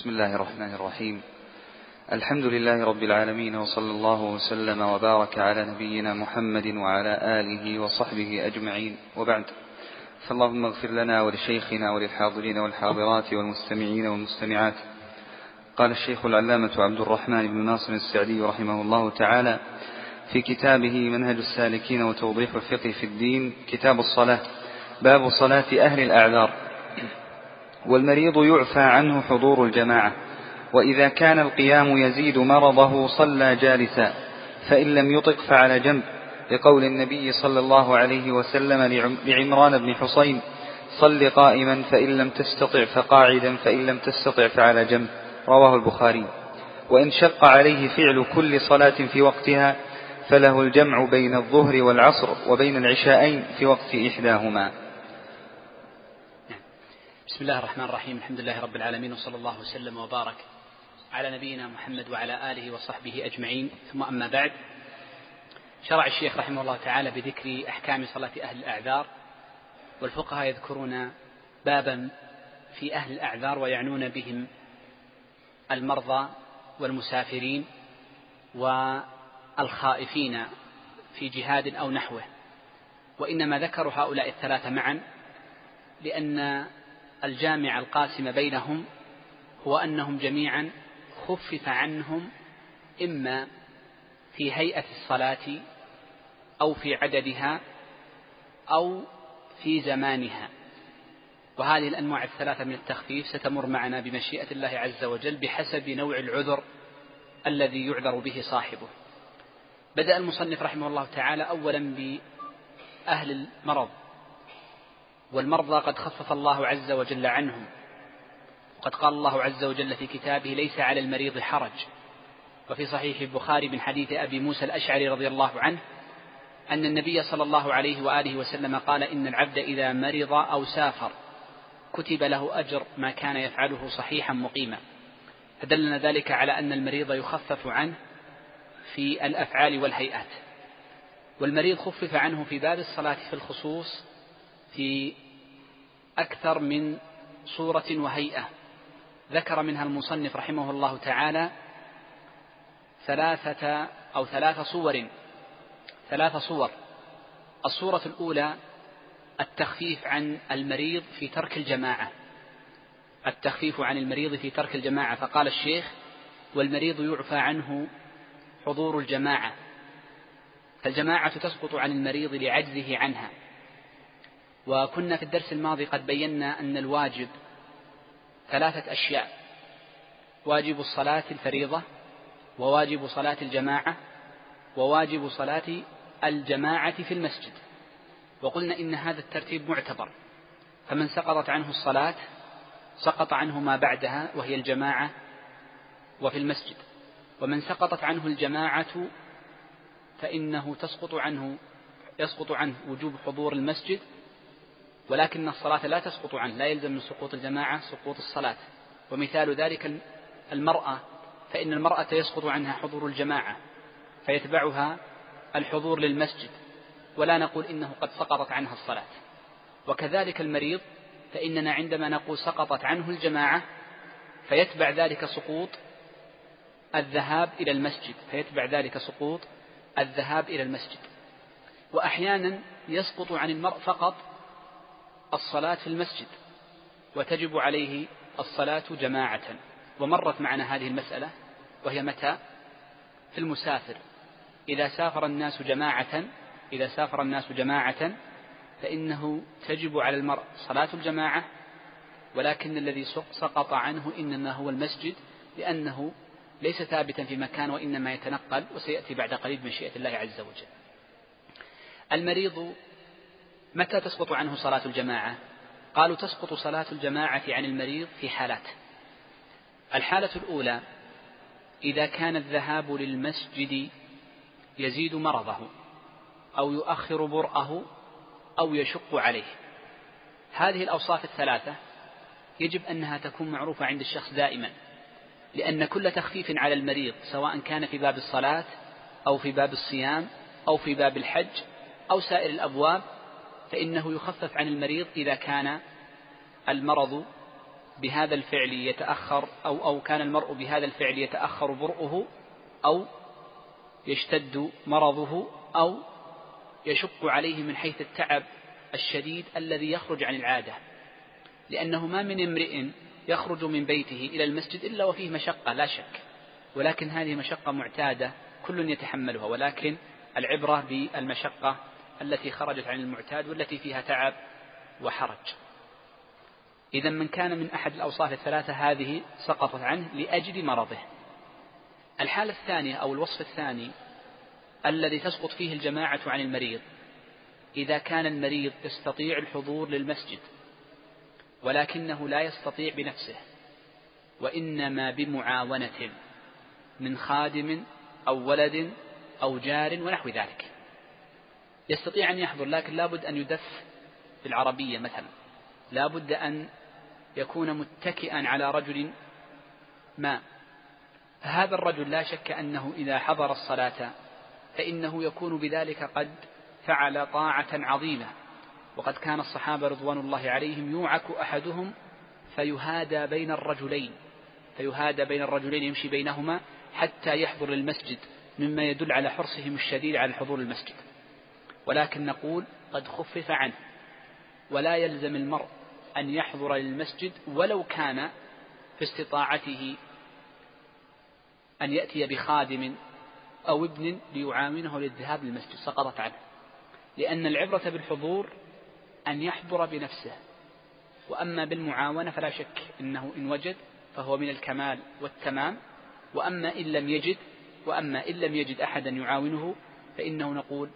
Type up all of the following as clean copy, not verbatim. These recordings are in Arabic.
بسم الله الرحمن الرحيم. الحمد لله رب العالمين، وصلى الله وسلم وبارك على نبينا محمد وعلى آله وصحبه أجمعين، وبعد. فاللهم اغفر لنا ولشيخنا وللحاضرين والحاضرات والمستمعين والمستمعات. قال الشيخ العلامة عبد الرحمن بن ناصر السعدي رحمه الله تعالى في كتابه منهج السالكين وتوضيح الفقه في الدين، كتاب الصلاة، باب صلاة أهل الأعذار. والمريض يعفى عنه حضور الجماعة، وإذا كان القيام يزيد مرضه صلى جالسا، فإن لم يطق فعلى جنب، لقول النبي صلى الله عليه وسلم لعمران بن حصين: صل قائما فإن لم تستطع فقاعدا فإن لم تستطع فعلى جنب، رواه البخاري. وإن شق عليه فعل كل صلاة في وقتها فله الجمع بين الظهر والعصر وبين العشاءين في وقت إحداهما. بسم الله الرحمن الرحيم. الحمد لله رب العالمين، وصلى الله وسلم وبارك على نبينا محمد وعلى آله وصحبه أجمعين، ثم أما بعد. شرع الشيخ رحمه الله تعالى بذكر أحكام صلاة أهل الأعذار، والفقهاء يذكرون بابا في أهل الأعذار ويعنون بهم المرضى والمسافرين والخائفين في جهاد أو نحوه. وإنما ذكروا هؤلاء الثلاثة معا لأن الجامع القاسم بينهم هو أنهم جميعا خفف عنهم إما في هيئة الصلاة أو في عددها أو في زمانها، وهذه الأنواع الثلاثة من التخفيف ستمر معنا بمشيئة الله عز وجل بحسب نوع العذر الذي يعذر به صاحبه. بدأ المصنف رحمه الله تعالى أولا بأهل المرض، والمرضى قد خفف الله عز وجل عنهم، وقد قال الله عز وجل في كتابه: ليس على المريض حرج. وفي صحيح البخاري من حديث أبي موسى الأشعري رضي الله عنه أن النبي صلى الله عليه وآله وسلم قال: إن العبد إذا مرض أو سافر كتب له أجر ما كان يفعله صحيحا مقيما. فدلنا ذلك على أن المريض يخفف عنه في الأفعال والهيئات. والمريض خفف عنه في باب الصلاة في الخصوص في أكثر من صورة وهيئة، ذكر منها المصنف رحمه الله تعالى ثلاث صور. الصورة الأولى التخفيف عن المريض في ترك الجماعة، التخفيف عن المريض في ترك الجماعة. فقال الشيخ: والمريض يعفى عنه حضور الجماعة، فالجماعة تسقط عن المريض لعجزه عنها. وكنا في الدرس الماضي قد بينا أن الواجب ثلاثة أشياء: واجب الصلاة الفريضة، وواجب صلاة الجماعة، وواجب صلاة الجماعة في المسجد. وقلنا إن هذا الترتيب معتبر، فمن سقطت عنه الصلاة سقط عنه ما بعدها وهي الجماعة وفي المسجد، ومن سقطت عنه الجماعة فإنه يسقط عنه وجوب حضور المسجد، ولكن الصلاة لا تسقط عنه، لا يلزم من سقوط الجماعة سقوط الصلاة. ومثال ذلك المرأة، فإن المرأة يسقط عنها حضور الجماعة فيتبعها الحضور للمسجد، ولا نقول إنه قد سقطت عنها الصلاة. وكذلك المريض، فإننا عندما نقول سقطت عنه الجماعة فيتبع ذلك سقوط الذهاب إلى المسجد، وأحيانا يسقط عن المرء فقط الصلاة في المسجد وتجب عليه الصلاة جماعة. ومرت معنا هذه المسألة، وهي متى؟ في المسافر، إذا سافر الناس جماعة فإنه تجب على المرء صلاة الجماعة، ولكن الذي سقط عنه إنما هو المسجد، لأنه ليس ثابتا في مكان وإنما يتنقل، وسيأتي بعد قليل بمشيئة الله عز وجل. المريض متى تسقط عنه صلاة الجماعة؟ قالوا تسقط صلاة الجماعة عن المريض في حالات. الحالة الأولى: إذا كان الذهاب للمسجد يزيد مرضه أو يؤخر برأه أو يشق عليه. هذه الأوصاف الثلاثة يجب أنها تكون معروفة عند الشخص دائما، لأن كل تخفيف على المريض سواء كان في باب الصلاة أو في باب الصيام أو في باب الحج أو سائر الأبواب، فإنه يخفف عن المريض إذا كان المرض بهذا الفعل يتأخر أو كان المرء بهذا الفعل يتأخر برؤه أو يشتد مرضه أو يشق عليه من حيث التعب الشديد الذي يخرج عن العادة، لأنه ما من امرئ يخرج من بيته إلى المسجد إلا وفيه مشقة لا شك، ولكن هذه مشقة معتادة كل يتحملها، ولكن العبرة بالمشقة التي خرجت عن المعتاد والتي فيها تعب وحرج. إذا من كان من أحد الأوصاف الثلاثة هذه سقطت عنه لأجل مرضه. الحالة الثانية أو الوصف الثاني الذي تسقط فيه الجماعة عن المريض، إذا كان المريض يستطيع الحضور للمسجد ولكنه لا يستطيع بنفسه، وإنما بمعاونة من خادم أو ولد أو جار ونحو ذلك، يستطيع أن يحضر لكن لابد أن يدف بالعربية مثلا، لابد أن يكون متكئا على رجل ما. هذا الرجل لا شك أنه إذا حضر الصلاة فإنه يكون بذلك قد فعل طاعة عظيمة، وقد كان الصحابة رضوان الله عليهم يوعك أحدهم فيهادى بين الرجلين، يمشي بينهما حتى يحضر المسجد، مما يدل على حرصهم الشديد على حضور المسجد. ولكن نقول قد خفف عنه، ولا يلزم المرء أن يحضر للمسجد ولو كان في استطاعته أن يأتي بخادم أو ابن ليعاونه للذهاب للمسجد، سقطت عنه، لأن العبرة بالحضور أن يحضر بنفسه، وأما بالمعاونة فلا شك أنه إن وجد فهو من الكمال والتمام، وأما إن لم يجد أحدا يعاونه فإنه نقول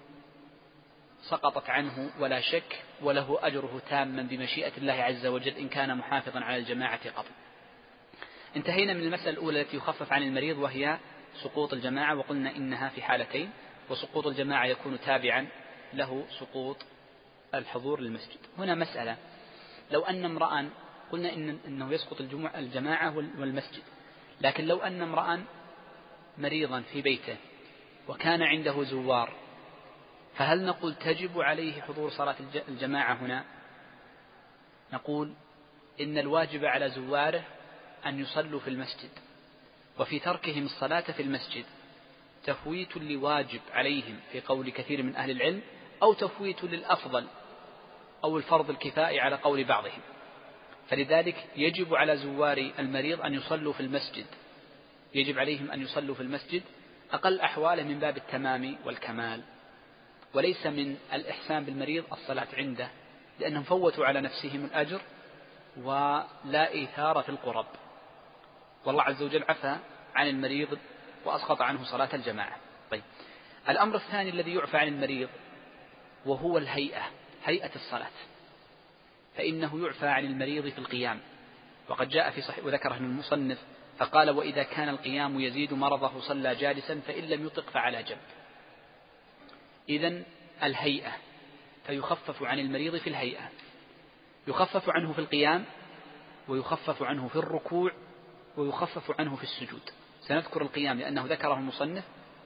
سقطت عنه ولا شك، وله أجره تاما بمشيئة الله عز وجل إن كان محافظا على الجماعة قبل. انتهينا من المسألة الأولى التي يخفف عن المريض وهي سقوط الجماعة، وقلنا إنها في حالتين، وسقوط الجماعة يكون تابعا له سقوط الحضور للمسجد. هنا مسألة، لو أن امرأ، قلنا إنه يسقط الجماعة والمسجد، لكن لو أن امرأ مريضا في بيته وكان عنده زوار، فهل نقول تجب عليه حضور صلاة الجماعة؟ هنا نقول إن الواجب على زواره أن يصلوا في المسجد، وفي تركهم الصلاة في المسجد تفويت لواجب عليهم في قول كثير من أهل العلم، أو تفويت للأفضل أو الفرض الكفائي على قول بعضهم، فلذلك يجب على زوار المريض أن يصلوا في المسجد، يجب عليهم أن يصلوا في المسجد أقل أحواله من باب التمام والكمال، وليس من الإحسان بالمريض الصلاة عنده، لأنهم فوتوا على نفسهم الأجر ولا إيثار في القرب، والله عز وجل عفى عن المريض وأسقط عنه صلاة الجماعة. طيب، الأمر الثاني الذي يعفى عن المريض وهو الهيئة، هيئة الصلاة، فإنه يعفى عن المريض في القيام، وقد جاء في صحيح وذكره المصنف فقال: وإذا كان القيام يزيد مرضه صلى جالسا، فإن لم يطق فعلى جنب. إذن الهيئة، فيخفف عن المريض في الهيئة، يخفف عنه في القيام، ويخفف عنه في الركوع، ويخفف عنه في السجود. سنذكر القيام لأنه ذكره المصنف،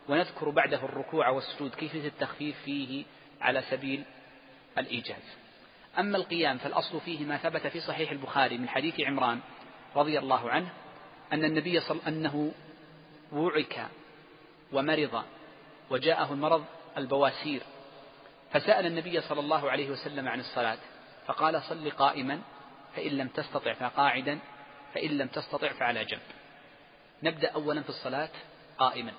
ونذكر بعده الركوع والسجود كيفية التخفيف فيه على سبيل الإيجاز. أما القيام فالأصل فيه ما ثبت في صحيح البخاري من حديث عمران رضي الله عنه أن النبي أنه وعك ومرض وجاءه المرض البواسير، فسأل النبي صلى الله عليه وسلم عن الصلاة فقال: صل قائما، فإن لم تستطع فقاعدا، فإن لم تستطع فعلى جنب. نبدأ أولا في الصلاة قائما،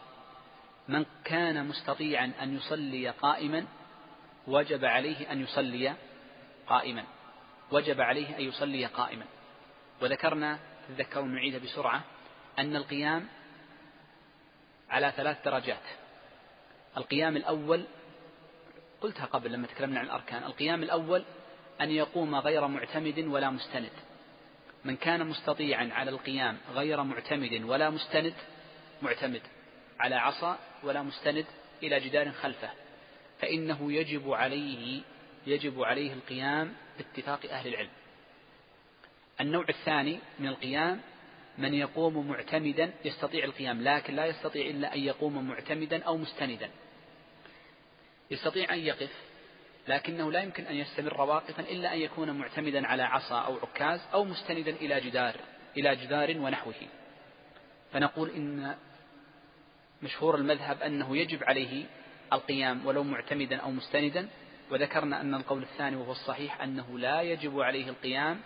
من كان مستطيعا أن يصلي قائما وجب عليه أن يصلي قائما، وذكرنا، تذكرون نعيدها بسرعة، أن القيام على 3 درجات. القيام الأول قلتها قبل لما تكلمنا عن الأركان، القيام الأول أن يقوم غير معتمد ولا مستند، من كان مستطيعا على القيام غير معتمد ولا مستند، معتمد على عصا ولا مستند إلى جدار خلفه، فإنه يجب عليه القيام باتفاق أهل العلم. النوع الثاني من القيام من يقوم معتمدا، يستطيع القيام لكن لا يستطيع إلا أن يقوم معتمدا أو مستندا، يستطيع أن يقف لكنه لا يمكن أن يستمر واقفا إلا أن يكون معتمدا على عصا أو عكاز أو مستندا إلى جدار ونحوه. فنقول إن مشهور المذهب أنه يجب عليه القيام ولو معتمدا أو مستندا، وذكرنا أن القول الثاني وهو الصحيح أنه لا يجب عليه القيام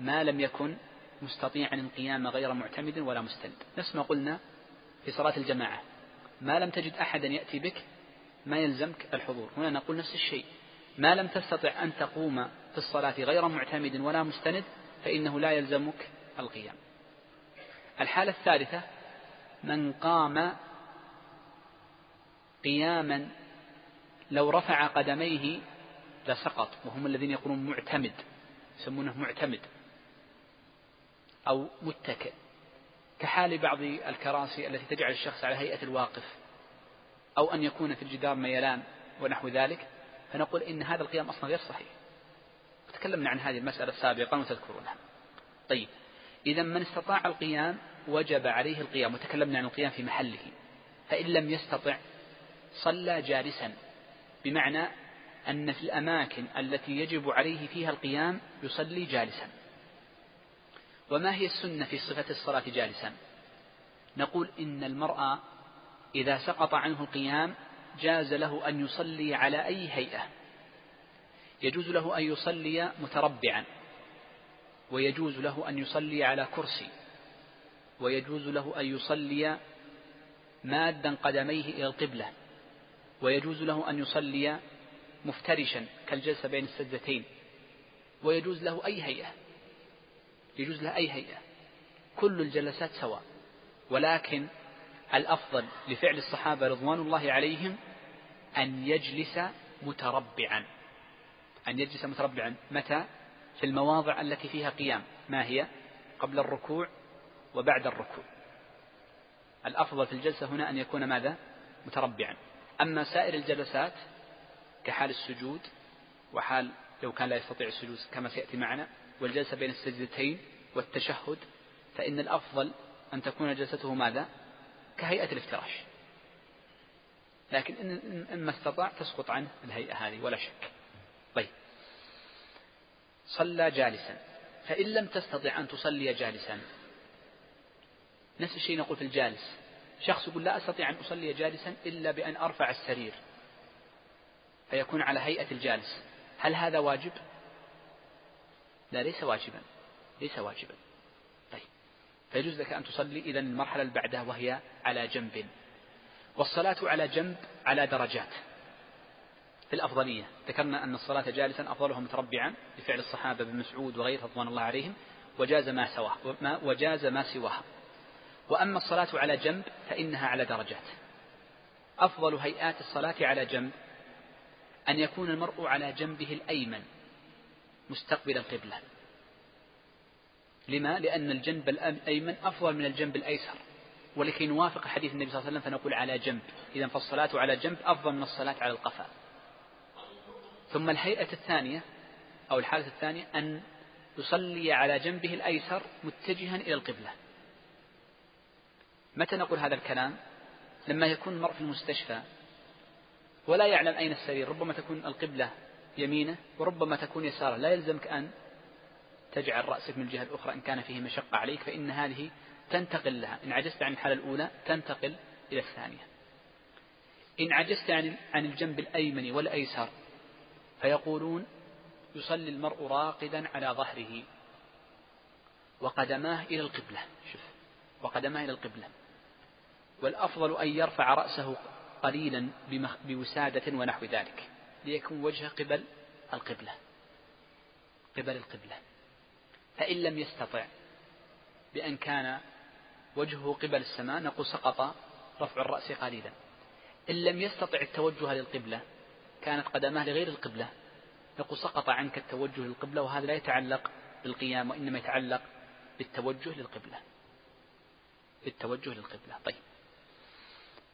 ما لم يكن مستطيعا القيام غير معتمد ولا مستند. نفس ما قلنا في صلاة الجماعة، ما لم تجد أحدا يأتي بك ما يلزمك الحضور، هنا نقول نفس الشيء، ما لم تستطع أن تقوم في الصلاة غير معتمد ولا مستند فإنه لا يلزمك القيام. الحالة الثالثة من قام قياما لو رفع قدميه لسقط، وهم الذين يقولون معتمد، يسمونه معتمد أو متكئ، كحال بعض الكراسي التي تجعل الشخص على هيئة الواقف، أو أن يكون في الجدار ميلان ونحو ذلك. فنقول إن هذا القيام أصلا غير صحيح، تكلمنا عن هذه المسألة سابقا وتذكرونها. طيب، إذا من استطاع القيام وجب عليه القيام، وتكلمنا عن القيام في محله. فإن لم يستطع صلى جالسا، بمعنى أن في الأماكن التي يجب عليه فيها القيام يصلي جالسا. وما هي السنة في صفة الصلاة جالسا؟ نقول إن المرأة إذا سقط عنه القيام جاز له أن يصلي على أي هيئة، يجوز له أن يصلي متربعا، ويجوز له أن يصلي على كرسي، ويجوز له أن يصلي مادا قدميه إلى القبلة، ويجوز له أن يصلي مفترشا كالجلسة بين السجدتين، ويجوز له أي هيئة، يجوز له أي هيئة، كل الجلسات سواء. ولكن الأفضل لفعل الصحابة رضوان الله عليهم أن يجلس متربعا. متى؟ في المواضع التي فيها قيام. ما هي؟ قبل الركوع وبعد الركوع. الأفضل في الجلسة هنا أن يكون ماذا؟ متربعا. أما سائر الجلسات كحال السجود، وحال لو كان لا يستطيع السجود كما سيأتي معنا، والجلسة بين السجدتين والتشهد، فإن الأفضل أن تكون جلسته ماذا؟ كهيئة الافتراش، لكن إن ما استطاع تسقط عنه الهيئة هذه ولا شك. طيب، صلى جالسا. فإن لم تستطع أن تصلي جالسا، نفس الشيء نقول في الجالس. شخص يقول لا أستطيع أن أصلي جالسا إلا بأن أرفع السرير فيكون على هيئة الجالس، هل هذا واجب؟ لا، ليس واجبا. طيب، فيجوز لك أن تصلي إذن المرحلة اللي بعدها وهي على جنب. والصلاة على جنب على درجات في الأفضلية، ذكرنا أن الصلاة جالسا أفضلها متربعا لفعل الصحابة بن مسعود وغيره رضوان الله عليهم، وجاز ما سواها. وأما الصلاة على جنب فإنها على درجات. أفضل هيئات الصلاة على جنب أن يكون المرء على جنبه الأيمن مستقبل القبلة. لما؟ لأن الجنب الأيمن أفضل من الجنب الأيسر، ولكي نوافق حديث النبي صلى الله عليه وسلم فنقول على جنب. إذن فالصلاة على جنب أفضل من الصلاة على القفا. ثم الهيئة الثانية أو الحالة الثانية أن يصلي على جنبه الأيسر متجها إلى القبلة. متى نقول هذا الكلام؟ لما يكون المرء في المستشفى ولا يعلم أين السرير، ربما تكون القبلة يمينه وربما تكون يساره، لا يلزمك أن تجعل رأسك من الجهة الأخرى إن كان فيه مشقة عليك، فإن هذه تنتقل لها، إن عجزت عن الحالة الأولى تنتقل إلى الثانية. إن عجزت عن الجنب الأيمن والأيسر فيقولون يصلي المرء راقدا على ظهره وقدماه إلى القبلة. شوف، وقدماه إلى القبلة. والأفضل أن يرفع رأسه قليلا بوسادة ونحو ذلك ليكون وجهه قبل القبلة. فإن لم يستطع بأن كان وجهه قبل السماء نقول سقط رفع الرأس قليلا. إن لم يستطع التوجه للقبلة، كانت قدماه لغير القبلة، نقول سقط عنك التوجه للقبلة، وهذا لا يتعلق بالقيام وإنما يتعلق بالتوجه للقبلة.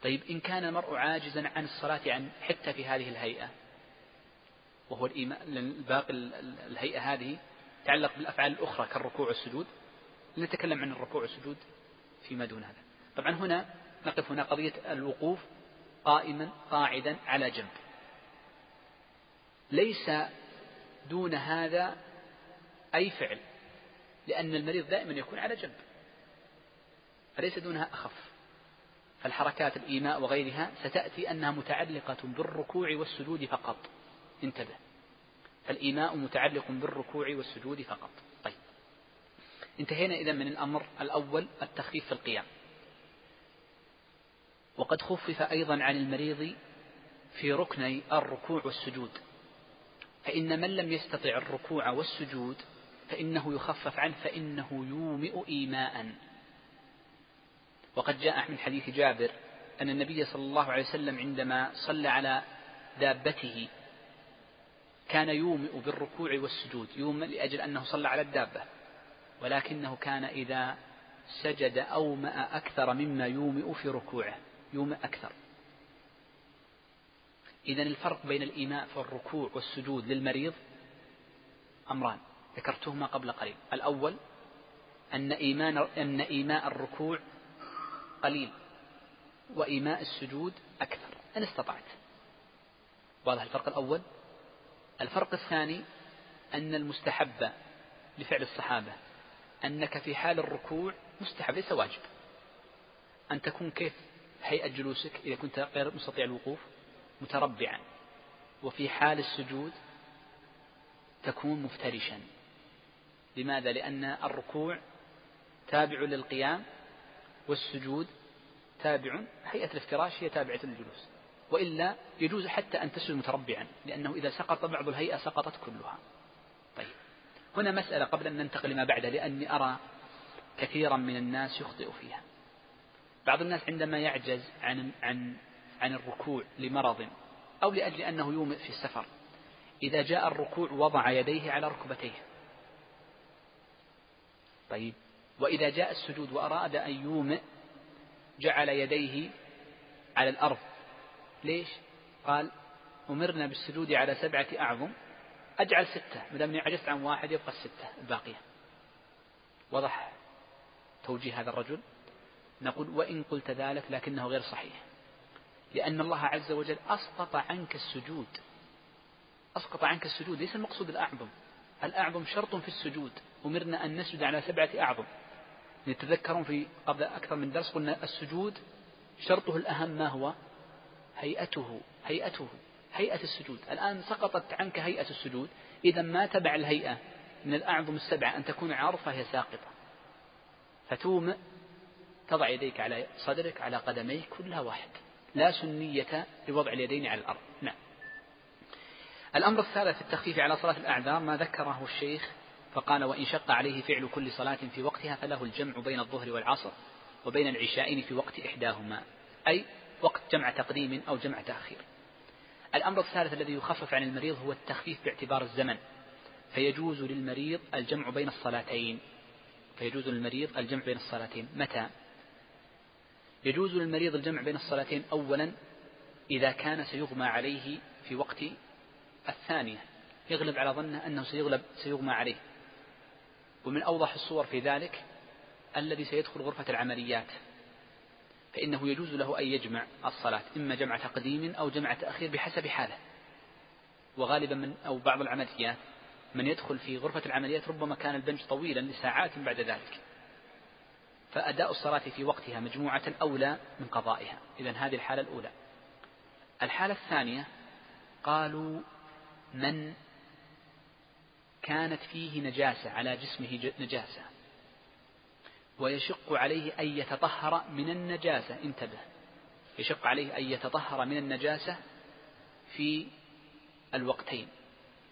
طيب إن كان المرء عاجزا عن الصلاة عن حتى في هذه الهيئة، وهو باقي الهيئة هذه تعلق بالأفعال الأخرى كالركوع والسجود، لنتكلم عن الركوع والسجود فيما دون هذا. طبعا هنا نقف، هنا قضية الوقوف قائما قاعدا على جنب، ليس دون هذا أي فعل، لأن المريض دائما يكون على جنب، فليس دونها أخف. فالحركات الإيماء وغيرها ستأتي أنها متعلقة بالركوع والسجود فقط، انتبه، فالإيماء متعلق بالركوع والسجود فقط. طيب، انتهينا إذن من الأمر الأول التخفيف في القيام. وقد خفف أيضا عن المريض في ركني الركوع والسجود، فإن من لم يستطع الركوع والسجود فإنه يخفف عنه، فإنه يومئ إيماء. وقد جاء من حديث جابر أن النبي صلى الله عليه وسلم عندما صلى على دابته كان يومئ بالركوع والسجود، يومئ لأجل أنه صلى على الدابة، ولكنه كان إذا سجد أومأ أكثر مما يومئ في ركوعه، يومئ أكثر. إذن الفرق بين الإيماء في الركوع والسجود للمريض أمران ذكرتهما قبل قليل. الأول أن إيماء الركوع قليل وإيماء السجود أكثر إن استطعت، واضح الفرق الأول. الفرق الثاني أن المستحب لفعل الصحابة أنك في حال الركوع، مستحب ليس واجب، أن تكون كيف هيئة جلوسك إذا كنت غير مستطيع الوقوف، متربعا، وفي حال السجود تكون مفترشا. لماذا؟ لأن الركوع تابع للقيام والسجود تابع، هيئة الافتراش هي تابعة للجلوس، وإلا يجوز حتى أن تسجد متربعا، لأنه إذا سقط بعض الهيئة سقطت كلها. طيب، هنا مسألة قبل أن ننتقل لما بعدها، لأني أرى كثيرا من الناس يخطئ فيها. بعض الناس عندما يعجز عن الركوع لمرض أو لأجل أنه يومئ في السفر، إذا جاء الركوع وضع يديه على ركبتيه. طيب، وإذا جاء السجود وأراد أن يومئ جعل يديه على الأرض. ليش؟ قال أمرنا بالسجود على 7 أعظم، أجعل 6، مدامني عجزت عن 1 يبقى 6 الباقية. وضح توجيه هذا الرجل. نقول وإن قلت ذلك لكنه غير صحيح، لأن الله عز وجل أسقط عنك السجود، أسقط عنك السجود، ليس المقصود الأعظم، الأعظم شرط في السجود، أمرنا أن نسجد على 7 أعظم. نتذكرون في قبل أكثر من درس قلنا السجود شرطه الأهم ما هو؟ هيئته هيئة السجود. الآن سقطت عنك هيئة السجود، إذا ما تبع الهيئة من الأعظم 7 أن تكون عارفة، هي ساقطة، فتوم تضع يديك على صدرك على قدميك كلها واحد، لا سنية لوضع اليدين على الأرض. نعم. الأمر الثالث التخفيف على صلاة الأعذار، ما ذكره الشيخ فقال وإن شق عليه فعل كل صلاة في وقتها فله الجمع بين الظهر والعصر وبين العشاءين في وقت إحداهما، أي وقت جمع تقديم أو جمع تأخير. الأمر الثالث الذي يخفف عن المريض هو التخفيف باعتبار الزمن، فيجوز للمريض الجمع بين الصلاتين، فيجوز للمريض الجمع بين الصلاتين. متى يجوز للمريض الجمع بين الصلاتين؟ أولا إذا كان سيغمى عليه في وقت الثانية، يغلب على ظنه أنه سيغمى عليه. ومن أوضح الصور في ذلك الذي سيدخل غرفة العمليات، فإنه يجوز له أن يجمع الصلاة إما جمع تقديم أو جمع تأخير بحسب حاله. وغالبا من أو بعض العمليات من يدخل في غرفة العمليات ربما كان البنج طويلا لساعات بعد ذلك، فأداء الصلاة في وقتها مجموعة أولى من قضائها. إذن هذه الحالة الأولى. الحالة الثانية قالوا من كانت فيه نجاسة على جسمه نجاسة ويشق عليه أن يتطهر من النجاسة، انتبه، يشق عليه أن يتطهر من النجاسة في الوقتين،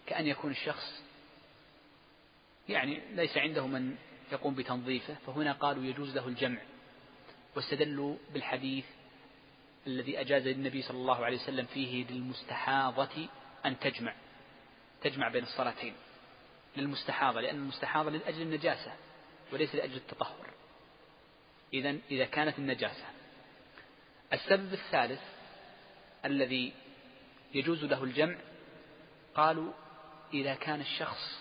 كأن يكون الشخص يعني ليس عنده من يقوم بتنظيفه، فهنا قالوا يجوز له الجمع. واستدلوا بالحديث الذي أجاز النبي صلى الله عليه وسلم فيه للمستحاضة أن تجمع بين الصلاتين، للمستحاضة، لأن المستحاضة لأجل النجاسة وليس لأجل التطهر. إذن إذا كانت النجاسة. السبب الثالث الذي يجوز له الجمع قالوا إذا كان الشخص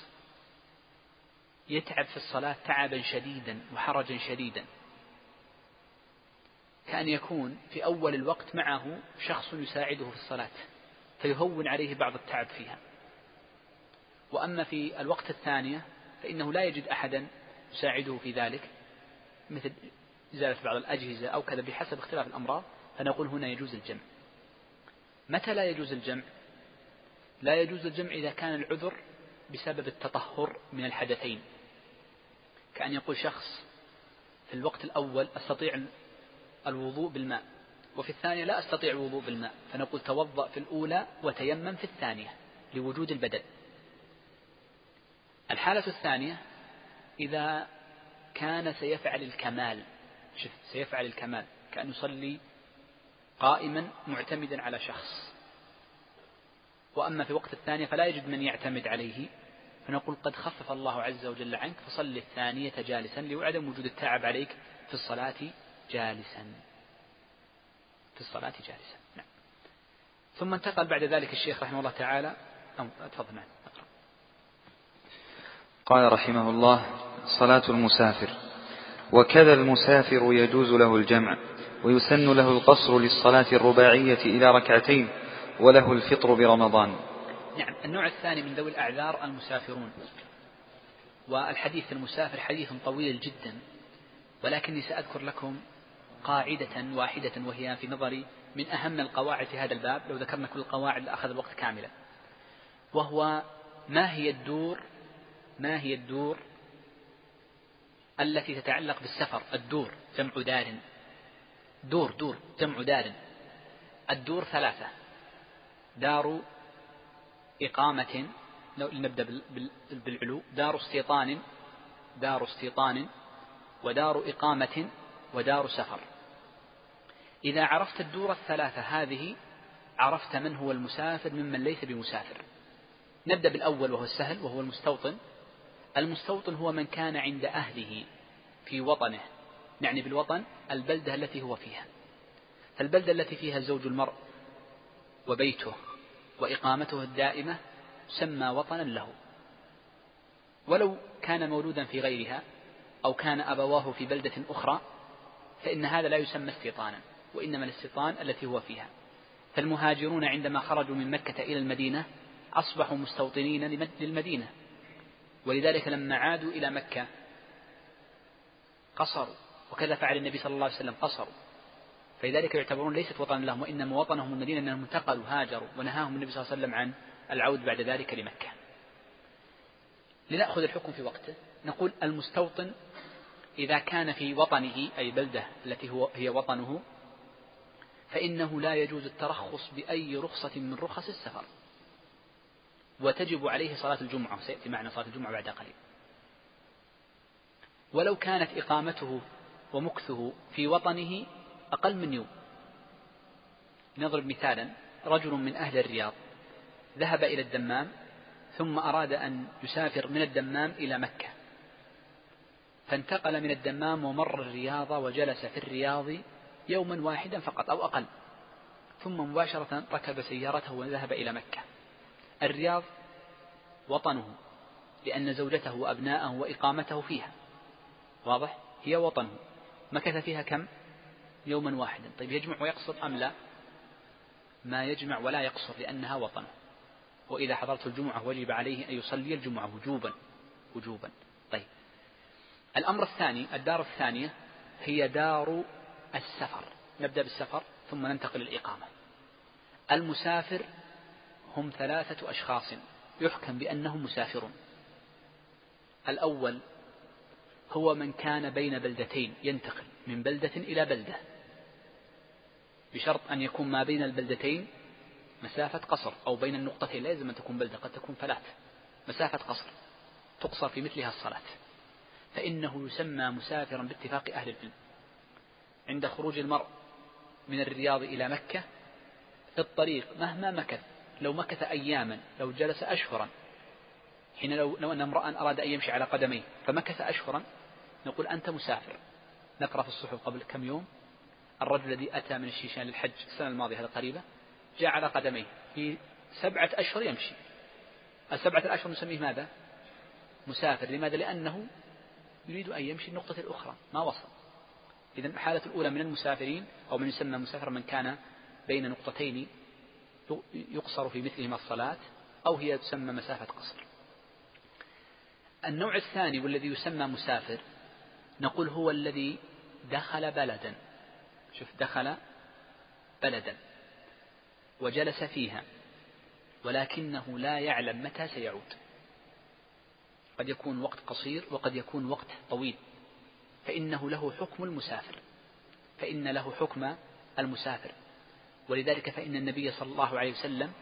يتعب في الصلاة تعبا شديدا وحرجا شديدا، كأن يكون في أول الوقت معه شخص يساعده في الصلاة فيهون عليه بعض التعب فيها، وأما في الوقت الثانية فإنه لا يجد أحدا يساعده في ذلك مثل إزالة بعض الأجهزة أو كذا بحسب اختلاف الأمراض، فنقول هنا يجوز الجمع. متى لا يجوز الجمع؟ لا يجوز الجمع إذا كان العذر بسبب التطهر من الحدثين، كأن يقول شخص في الوقت الأول أستطيع الوضوء بالماء وفي الثانية لا أستطيع الوضوء بالماء، فنقول توضأ في الأولى وتيمم في الثانية لوجود البدل. الحالة الثانية إذا كان سيفعل الكمال، سيفعل الكمال كأن يصلي قائما معتمدا على شخص، وأما في وقت الثانية فلا يجد من يعتمد عليه، فنقول قد خفف الله عز وجل عنك فصل الثانية جالسا لعدم وجود التعب عليك في الصلاة جالسا، في الصلاة جالسا. نعم. ثم انتقل بعد ذلك الشيخ رحمه الله تعالى، أتفضل معنا. قال رحمه الله: صلاة المسافر. وكذا المسافر يجوز له الجمع، ويسن له القصر للصلاة الرباعية إلى ركعتين، وله الفطر برمضان. نعم. النوع الثاني من ذوي الأعذار المسافرون، والحديث في المسافر حديث طويل جدا، ولكني سأذكر لكم قاعدة واحدة وهي في نظري من أهم القواعد في هذا الباب، لو ذكرنا كل القواعد لأخذ الوقت كاملا، وهو ما هي الدور التي تتعلق بالسفر. الدور جمع دار، دور جمع دار. الدور ثلاثة: دار إقامة، لنبدأ بالعلو، دار استيطان ودار إقامة ودار سفر. إذا عرفت الدور الثلاثة هذه عرفت من هو المسافر ممن ليس بمسافر. نبدأ بالأول وهو السهل وهو المستوطن. المستوطن هو من كان عند أهله في وطنه، يعني بالوطن البلدة التي هو فيها، فالبلدة التي فيها زوج المرء وبيته وإقامته الدائمة سمى وطنا له، ولو كان مولودا في غيرها أو كان أبواه في بلدة أخرى فإن هذا لا يسمى استيطانا، وإنما الاستيطان التي هو فيها. فالمهاجرون عندما خرجوا من مكة إلى المدينة أصبحوا مستوطنين للمدينة، ولذلك لما عادوا إلى مكة قصروا، وكذا فعل النبي صلى الله عليه وسلم، قصروا، فلذلك يعتبرون ليست وطنا لهم، وإنما وطنهم المدينة، أنهم انتقلوا هاجروا، ونهاهم النبي صلى الله عليه وسلم عن العود بعد ذلك لمكة. لنأخذ الحكم في وقته، نقول المستوطن إذا كان في وطنه أي بلده التي هي وطنه فإنه لا يجوز الترخص بأي رخصة من رخص السفر، وتجب عليه صلاة الجمعة، سيأتي معنا صلاة الجمعة بعد قليل. ولو كانت إقامته ومكثه في وطنه أقل من يوم، نضرب مثالا: رجل من أهل الرياض ذهب إلى الدمام ثم أراد أن يسافر من الدمام إلى مكة، فانتقل من الدمام ومر الرياض وجلس في الرياض يوما واحدا فقط أو أقل، ثم مباشرة ركب سيارته وذهب إلى مكة. الرياض وطنه لأن زوجته وأبناءه وإقامته فيها، واضح، هي وطنه، مكث فيها كم؟ يوما واحدا. طيب يجمع ويقصر أم لا؟ ما يجمع ولا يقصر لأنها وطنه، وإذا حضرت الجمعة وجب عليه أن يصلي الجمعة وجوبا. طيب الأمر الثاني، الدار الثانية هي دار السفر. نبدأ بالسفر ثم ننتقل للإقامة. المسافر هم ثلاثة أشخاص يحكم بأنهم مسافرون. الأول هو من كان بين بلدتين، ينتقل من بلدة إلى بلدة بشرط أن يكون ما بين البلدتين مسافة قصر، أو بين النقطتين، لا يلزم أن تكون بلدة، قد تكون ثلاث، مسافة قصر تقصر في مثلها الصلاة، فإنه يسمى مسافرا باتفاق أهل العلم. عند خروج المرء من الرياض إلى مكة في الطريق مهما مكث، لو مكث أياما، لو جلس أشهرا، حين لو أن امرأ أراد أن يمشي على قدميه فمكث أشهرا، نقول أنت مسافر. نقرأ في الصحف قبل كم يوم: الرجل الذي أتى من الشيشان للحج السنة الماضية القريبة جاء على قدميه في 7 أشهر يمشي. ال7 أشهر نسميه ماذا؟ مسافر. لماذا؟ لأنه يريد أن يمشي النقطة الأخرى ما وصل. إذن الحالة الأولى من المسافرين أو من يسمى مسافر من كان بين نقطتين يقصر في مثلهما الصلاة، أو هي تسمى مسافة قصر. النوع الثاني والذي يسمى مسافر نقول هو الذي دخل بلدا، شوف دخل بلدا وجلس فيها ولكنه لا يعلم متى سيعود، قد يكون وقت قصير وقد يكون وقت طويل، فإنه له حكم المسافر، فإن له حكم المسافر. ولذلك فإن النبي صلى الله عليه وسلم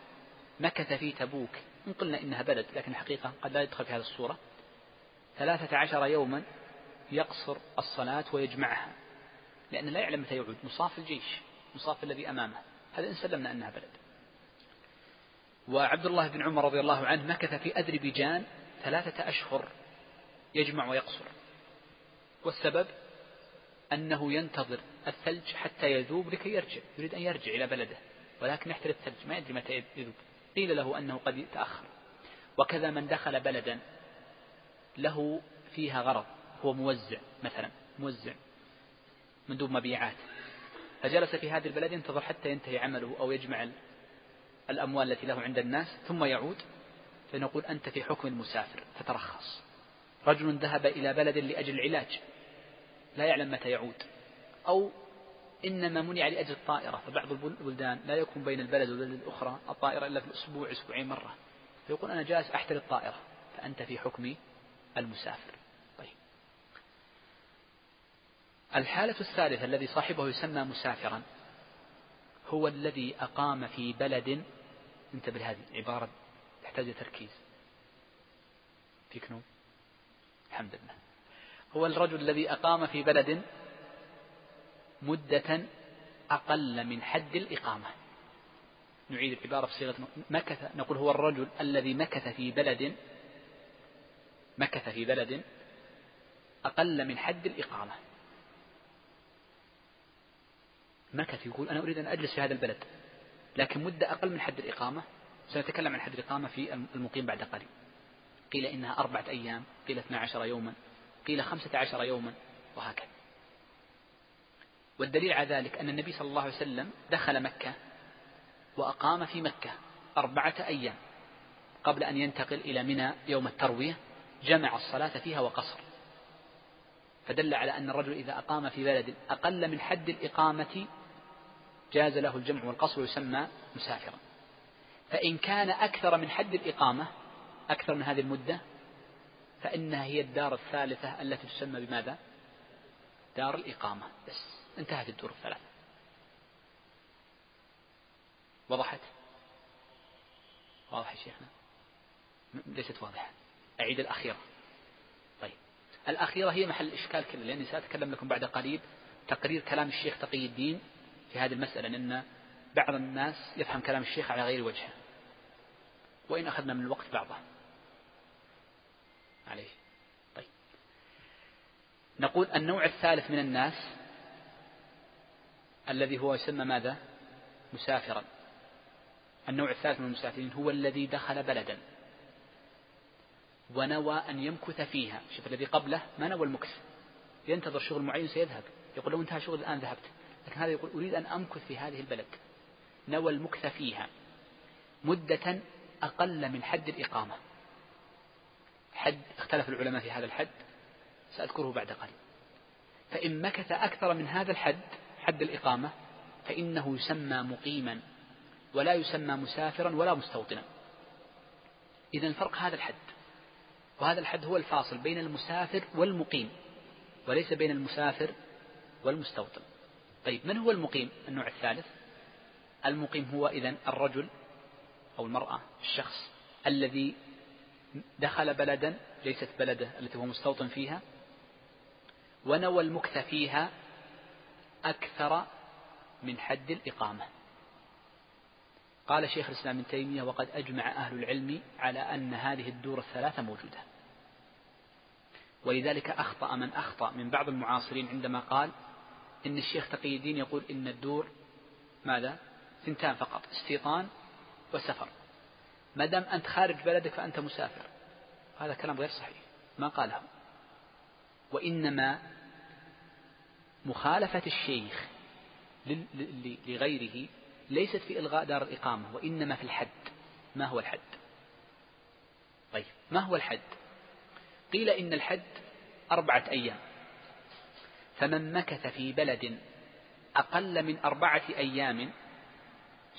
مكث في تبوك، إن قلنا إنها بلد لكن الحقيقة قد لا يدخل في هذه الصورة، 13 يوما يقصر الصلاة ويجمعها، لأن لا يعلم متى يعود، مصاف الجيش، مصاف الذي أمامه، هذا إن سلمنا أنها بلد. وعبد الله بن عمر رضي الله عنه مكث في أذربيجان 3 أشهر يجمع ويقصر، والسبب أنه ينتظر الثلج حتى يذوب لكي يرجع، يريد أن يرجع إلى بلده ولكن يحتر الثلج ما يدري متى يذوب، قيل له أنه قد يتأخر. وكذا من دخل بلدا له فيها غرض، هو موزع مثلا، موزع مندوب مبيعات، فجلس في هذه البلد ينتظر حتى ينتهي عمله أو يجمع الأموال التي له عند الناس ثم يعود، فنقول أنت في حكم المسافر تترخص. رجل ذهب إلى بلد لأجل العلاج لا يعلم متى يعود، أو إنما منع لأجل الطائرة، فبعض البلدان لا يكون بين البلد والبلد الأخرى الطائرة إلا في الأسبوع 2 مرات، فيقول أنا جالس أحتل الطائرة، فأنت في حكم المسافر. طيب. الحالة الثالثة الذي صاحبه يسمى مسافرا هو الذي أقام في بلد، انتبه هذه عبارة تحتاج تركيز، فيك نوم الحمد لله، هو الرجل الذي أقام في بلد مدة أقل من حد الإقامة. نعيد العبارة بصيغة مكث، نقول هو الرجل الذي مكث في بلد أقل من حد الإقامة. مكث يقول أنا أريد أن أجلس في هذا البلد لكن مدة أقل من حد الإقامة، سنتكلم عن حد الإقامة في المقيم بعد قليل. قيل إنها 4 أيام، قيل 12 يوما، قيل 15 يوما، وهكذا. والدليل على ذلك أن النبي صلى الله عليه وسلم دخل مكة وأقام في مكة 4 أيام قبل أن ينتقل إلى منى يوم التروية، جمع الصلاة فيها وقصر، فدل على أن الرجل إذا أقام في بلد أقل من حد الإقامة جاز له الجمع والقصر، يسمى مسافرا. فإن كان أكثر من حد الإقامة، أكثر من هذه المدة، فإنها هي الدار الثالثة التي تسمى بماذا؟ دار الإقامة. بس انتهت الدور الثلاثة. وضحت؟ واضح يا شيخنا؟ ليست واضحة، أعيد الأخيرة. طيب، الأخيرة هي محل إشكال كله، لأنني سأتكلم لكم بعد قليل تقرير كلام الشيخ تقي الدين في هذه المسألة، لأن بعض الناس يفهم كلام الشيخ على غير وجهه، وإن أخذنا من الوقت بعضه عليه. طيب، نقول النوع الثالث من الناس الذي هو يسمى ماذا؟ مسافرا. النوع الثالث من المسافرين هو الذي دخل بلدا ونوى أن يمكث فيها. شوف، الذي قبله ما نوى المكث، ينتظر شغل معين سيذهب، يقول لو انتهى شغل الآن ذهبت، لكن هذا يقول أريد أن أمكث في هذه البلد، نوى المكث فيها مدة أقل من حد الإقامة. حد اختلف العلماء في هذا الحد، سأذكره بعد قليل. فإن مكث أكثر من هذا الحد، حد الإقامة، فإنه يسمى مقيما ولا يسمى مسافرا ولا مستوطنا. إذن فرق هذا الحد، وهذا الحد هو الفاصل بين المسافر والمقيم، وليس بين المسافر والمستوطن. طيب، من هو المقيم؟ النوع الثالث. المقيم هو إذن الرجل أو المرأة، الشخص الذي دخل بلدا ليست بلده التي هو مستوطن فيها، ونوى المكث فيها أكثر من حد الإقامة. قال شيخ الإسلام ابن تيمية: وقد أجمع أهل العلم على أن هذه الدور الثلاثة موجودة، ولذلك أخطأ من أخطأ من بعض المعاصرين عندما قال إن الشيخ تقي الدين يقول إن الدور ماذا؟ 2 فقط، استيطان وسفر، ما دام أنت خارج بلدك فأنت مسافر. هذا كلام غير صحيح، ما قاله، وإنما مخالفة الشيخ لغيره ليست في إلغاء دار الإقامة، وإنما في الحد. ما هو الحد؟ طيب، ما هو الحد؟ قيل إن الحد 4 أيام، فمن مكث في بلد أقل من 4 أيام،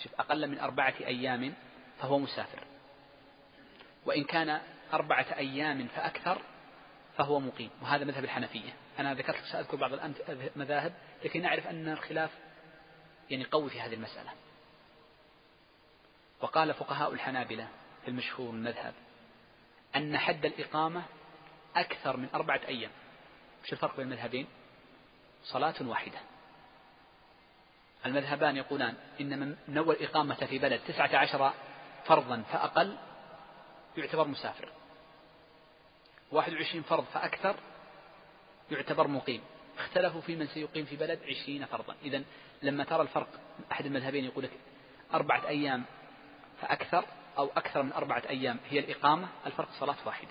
شوف أقل من 4 أيام فهو مسافر، وإن كان 4 أيام فأكثر فهو مقيم، وهذا مذهب الحنفية. أنا ذكرت سأذكر بعض المذاهب لكن أعرف أن الخلاف يعني قوي في هذه المسألة. وقال فقهاء الحنابلة في المشهور المذهب أن حد الإقامة أكثر من 4 أيام. مش الفرق بين المذهبين؟ صلاة واحدة. المذهبان يقولان إن من نوى الإقامة في بلد 19 فرضا فأقل يعتبر مسافر، 21 فرض فأكثر يعتبر مقيم. اختلفوا في من سيقيم في بلد 20 فرضا. إذن لما ترى الفرق أحد المذهبين يقول لك 4 أيام فأكثر أو أكثر من 4 أيام هي الإقامة، الفرق صلاة واحدة.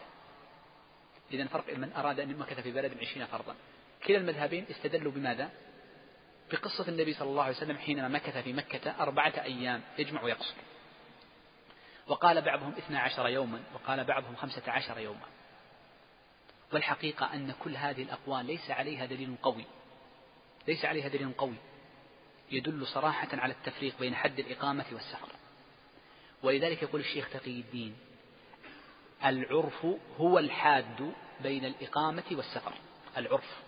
إذن فرق من أراد أن يمكث في بلد 20 فرضا. كلا المذهبين استدلوا بماذا؟ بقصة النبي صلى الله عليه وسلم حينما مكث في مكة 4 أيام يجمع ويقصر. وقال بعضهم 12 يوما وقال بعضهم 15 يوما. والحقيقة أن كل هذه الأقوال ليس عليها دليل قوي يدل صراحة على التفريق بين حد الإقامة والسفر. ولذلك يقول الشيخ تقي الدين: العرف هو الحاد بين الإقامة والسفر. العرف